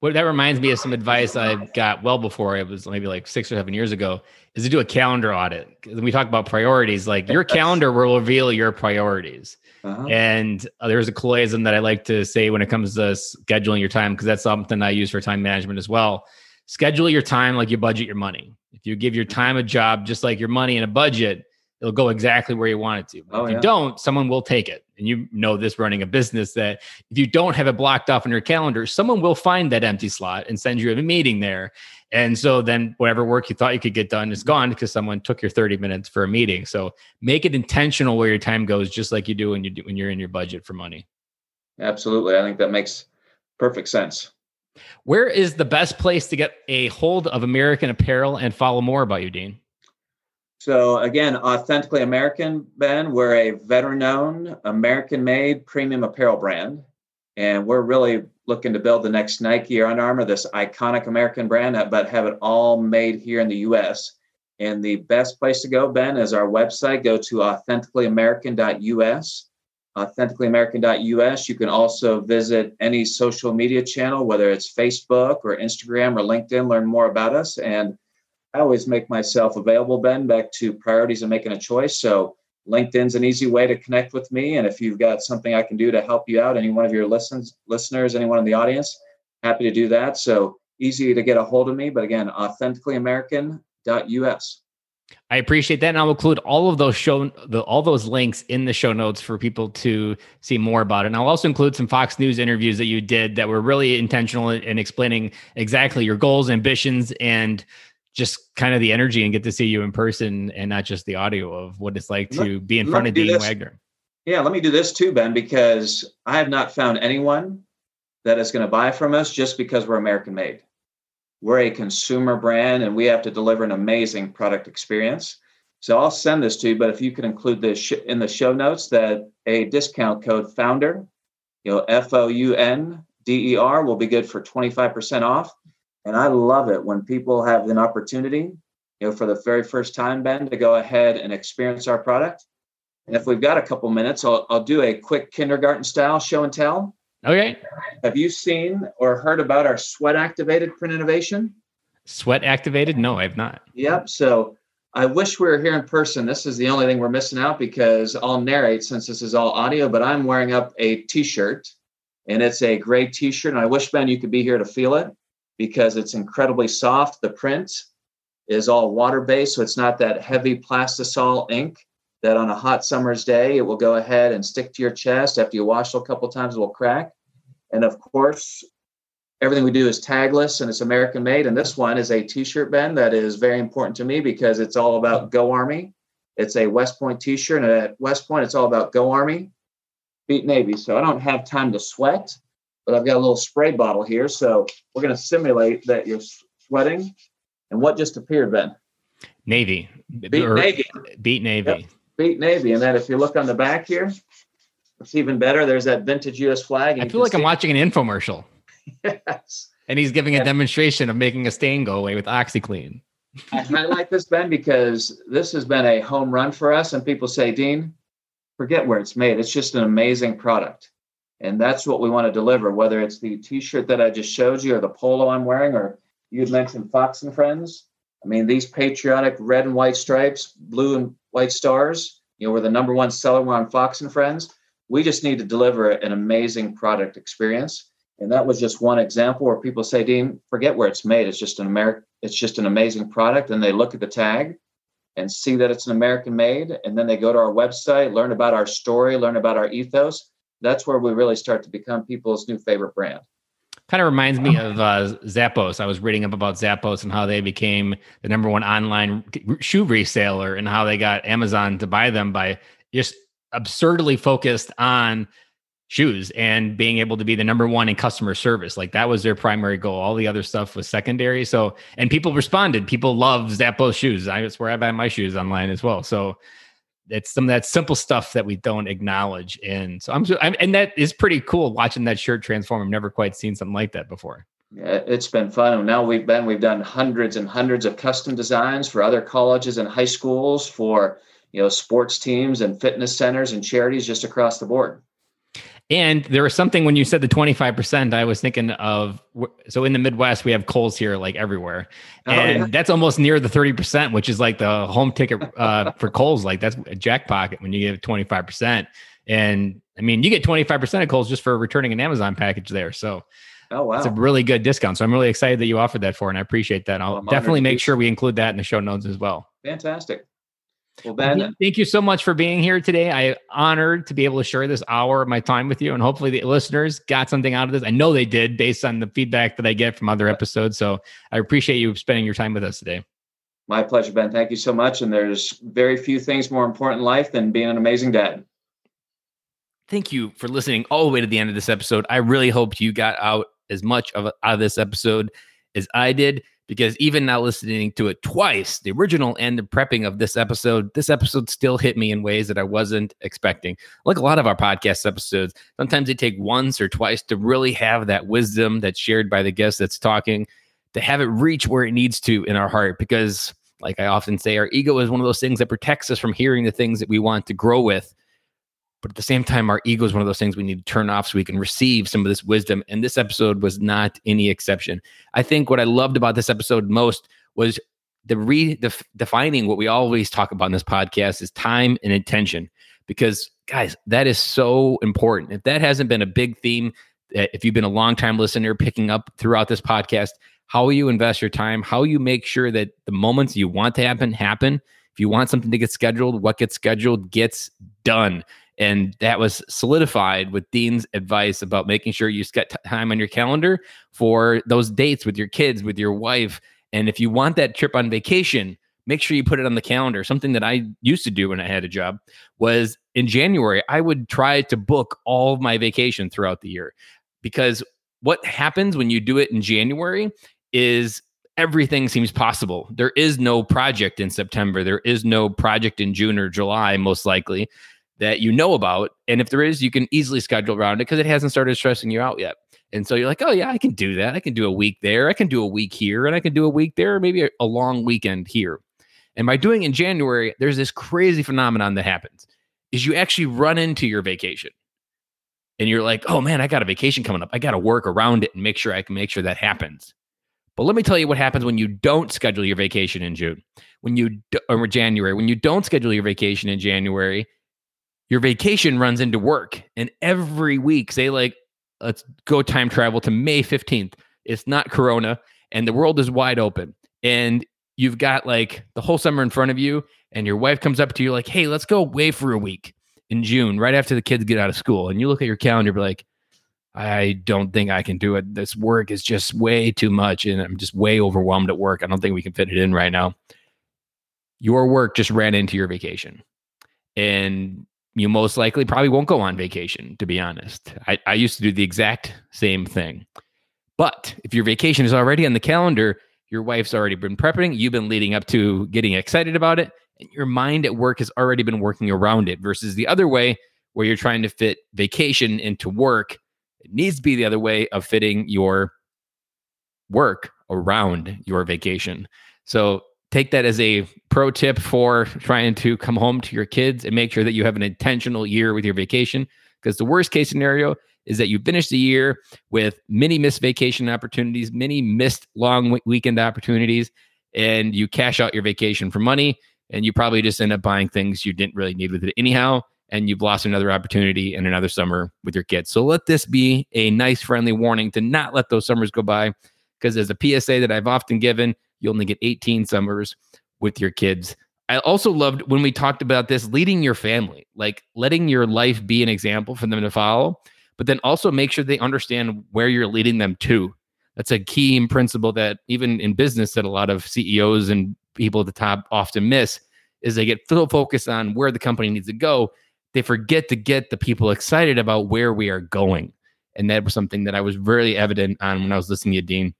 Well, that reminds me of some advice I got well before. It was maybe like 6 or 7 years ago, is to do a calendar audit. When we talk about priorities, like your calendar will reveal your priorities. Uh-huh. And there's a Cloyism that I like to say when it comes to scheduling your time, because that's something I use for time management as well. Schedule your time like you budget your money. If you give your time a job, just like your money and a budget, it'll go exactly where you want it to. If you don't, someone will take it. And you know this running a business, that if you don't have it blocked off on your calendar, someone will find that empty slot and send you a meeting there. And so then whatever work you thought you could get done is gone because someone took your 30 minutes for a meeting. So make it intentional where your time goes, just like you do when you're in your budget for money. Absolutely. I think that makes perfect sense. Where is the best place to get a hold of American Apparel and follow more about you, Dean? So again, Authentically American, Ben, we're a veteran-owned, American-made premium apparel brand. And we're really looking to build the next Nike or Under Armour, this iconic American brand, but have it all made here in the U.S. And the best place to go, Ben, is our website. Go to authenticallyamerican.us. Authenticallyamerican.us. You can also visit any social media channel, whether it's Facebook or Instagram or LinkedIn, learn more about us. And I always make myself available, Ben, back to priorities and making a choice. So LinkedIn's an easy way to connect with me. And if you've got something I can do to help you out, any one of your listeners, anyone in the audience, happy to do that. So easy to get a hold of me. But again, authenticallyamerican.us. I appreciate that. And I'll include all of those all those links in the show notes for people to see more about it. And I'll also include some Fox News interviews that you did that were really intentional in explaining exactly your goals, ambitions, and just kind of the energy, and get to see you in person and not just the audio of what it's like to be in front of Dean Wegner. Yeah, let me do this too, Ben, because I have not found anyone that is going to buy from us just because we're American made. We're a consumer brand and we have to deliver an amazing product experience. So I'll send this to you, but if you can include this in the show notes, that a discount code founder, FOUNDER, will be good for 25% off. And I love it when people have an opportunity, for the very first time, Ben, to go ahead and experience our product. And if we've got a couple minutes, I'll do a quick kindergarten style show and tell. Okay. Have you seen or heard about our sweat-activated print innovation? Sweat-activated? No, I have not. Yep. So I wish we were here in person. This is the only thing we're missing out, because I'll narrate since this is all audio, but I'm wearing up a T-shirt, and it's a gray T-shirt. And I wish, Ben, you could be here to feel it, because it's incredibly soft. The print is all water-based, so it's not that heavy Plastisol ink that on a hot summer's day, it will go ahead and stick to your chest. After you wash it a couple times, it will crack. And of course, everything we do is tagless and it's American made. And this one is a T-shirt, Ben, that is very important to me because it's all about Go Army. It's a West Point T-shirt. And at West Point, it's all about Go Army, beat Navy. So I don't have time to sweat, but I've got a little spray bottle here. So we're going to simulate that you're sweating. And what just appeared, Ben? Navy. Beat Navy. Beat Navy. Yep. Beat Navy. And then if you look on the back here, it's even better. There's that vintage U.S. flag. I feel like I'm watching an infomercial. Yes. And he's giving a demonstration of making a stain go away with OxyClean. I like this, Ben, because this has been a home run for us. And people say, Dean, forget where it's made. It's just an amazing product. And that's what we want to deliver, whether it's the T-shirt that I just showed you or the polo I'm wearing, or you'd mentioned Fox and Friends. I mean, these patriotic red and white stripes, blue and white stars, we're the number one seller. We're on Fox and Friends. We just need to deliver an amazing product experience. And that was just one example where people say, Dean, forget where it's made. It's just it's just an amazing product. And they look at the tag and see that it's an American made. And then they go to our website, learn about our story, learn about our ethos. That's where we really start to become people's new favorite brand. Kind of reminds me of Zappos. I was reading up about Zappos and how they became the number one online shoe reseller, and how they got Amazon to buy them by just absurdly focused on shoes and being able to be the number one in customer service. Like, that was their primary goal. All the other stuff was secondary. So, and people responded. People love Zappos shoes. That's where I buy my shoes online as well. So it's some of that simple stuff that we don't acknowledge. And so and that is pretty cool, watching that shirt transform. I've never quite seen something like that before. Yeah, it's been fun. And now we've done hundreds and hundreds of custom designs for other colleges and high schools, for, sports teams and fitness centers and charities just across the board. And there was something when you said the 25%, I was thinking of, so in the Midwest, we have Kohl's here like everywhere. And that's almost near the 30%, which is like the home ticket for Kohl's. Like, that's a jackpot when you give 25%. And I mean, you get 25% of Kohl's just for returning an Amazon package there. So it's a really good discount. So I'm really excited that you offered that for, and I appreciate that. I'll definitely make sure we include that in the show notes as well. Fantastic. Well, Ben, thank you so much for being here today. I'm honored to be able to share this hour of my time with you, and hopefully the listeners got something out of this. I know they did, based on the feedback that I get from other episodes. So I appreciate you spending your time with us today. My pleasure, Ben. Thank you so much. And there's very few things more important in life than being an amazing dad. Thank you for listening all the way to the end of this episode. I really hope you got out of this episode as I did. Because even now, listening to it twice, the original and the prepping of this episode still hit me in ways that I wasn't expecting. Like a lot of our podcast episodes, sometimes they take once or twice to really have that wisdom that's shared by the guest that's talking, to have it reach where it needs to in our heart. Because, like I often say, our ego is one of those things that protects us from hearing the things that we want to grow with. But at the same time, our ego is one of those things we need to turn off so we can receive some of this wisdom. And this episode was not any exception. I think what I loved about this episode most was the redefining what we always talk about in this podcast is time and intention, because guys, that is so important. If that hasn't been a big theme, if you've been a longtime listener picking up throughout this podcast, how you invest your time, how you make sure that the moments you want to happen. If you want something to get scheduled, what gets scheduled gets done. And that was solidified with Dean's advice about making sure you set time on your calendar for those dates with your kids, with your wife. And if you want that trip on vacation, make sure you put it on the calendar. Something that I used to do when I had a job was in January, I would try to book all of my vacation throughout the year, because what happens when you do it in January is everything seems possible. There is no project in September. There is no project in June or July, most likely, that you know about. And if there is, you can easily schedule around it because it hasn't started stressing you out yet. And so you're like, oh yeah, I can do that. I can do a week there. I can do a week here, and I can do a week there, or maybe a long weekend here. And by doing in January, there's this crazy phenomenon that happens is you actually run into your vacation. And you're like, oh man, I got a vacation coming up. I got to work around it and make sure I can make sure that happens. But let me tell you what happens when you don't schedule your vacation in June, or January. When you don't schedule your vacation in January, your vacation runs into work. And every week, say like, let's go time travel to May 15th. It's not Corona, and the world is wide open. And you've got like the whole summer in front of you, and your wife comes up to you like, hey, let's go away for a week in June, right after the kids get out of school. And you look at your calendar and be like, I don't think I can do it. This work is just way too much, and I'm just way overwhelmed at work. I don't think we can fit it in right now. Your work just ran into your vacation, and you most likely probably won't go on vacation, to be honest. I used to do the exact same thing. But if your vacation is already on the calendar, your wife's already been prepping, you've been leading up to getting excited about it, and your mind at work has already been working around it, versus the other way where you're trying to fit vacation into work. It needs to be the other way of fitting your work around your vacation. So take that as a pro tip for trying to come home to your kids and make sure that you have an intentional year with your vacation, because the worst case scenario is that you finish the year with many missed vacation opportunities, many missed long weekend opportunities, and you cash out your vacation for money, and you probably just end up buying things you didn't really need with it anyhow. And you've lost another opportunity and another summer with your kids. So let this be a nice, friendly warning to not let those summers go by, because as a PSA that I've often given, you only get 18 summers with your kids. I also loved when we talked about this, leading your family, like letting your life be an example for them to follow, but then also make sure they understand where you're leading them to. That's a key principle that even in business that a lot of CEOs and people at the top often miss, is they get so focused on where the company needs to go, they forget to get the people excited about where we are going. And that was something that I was really evident on when I was listening to Dean.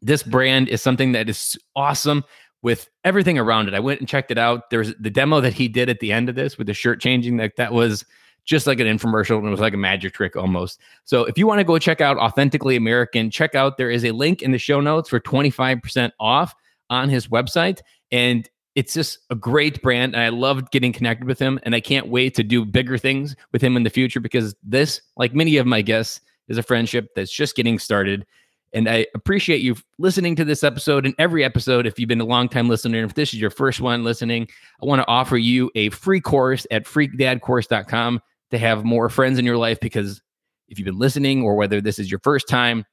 This brand is something that is awesome with everything around it. I went and checked it out. There's the demo that he did at the end of this with the shirt changing. That was just like an infomercial, and it was like a magic trick almost. So if you want to go check out Authentically American, check out, there is a link in the show notes for 25% off on his website. And it's just a great brand, and I loved getting connected with him, and I can't wait to do bigger things with him in the future, because this, like many of my guests, is a friendship that's just getting started. And I appreciate you listening to this episode and every episode. If you've been a longtime listener, and if this is your first one listening, I want to offer you a free course at FreeDadCourse.com to have more friends in your life, because if you've been listening or whether this is your first time,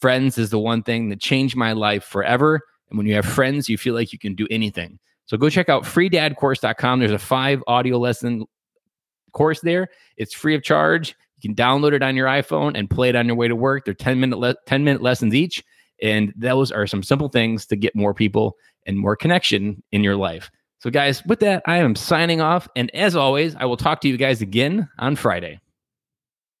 friends is the one thing that changed my life forever. And when you have friends, you feel like you can do anything. So go check out FreeDadCourse.com. There's a 5 audio lesson course there. It's free of charge. You can download it on your iPhone and play it on your way to work. They're 10-minute lessons each. And those are some simple things to get more people and more connection in your life. So guys, with that, I am signing off. And as always, I will talk to you guys again on Friday.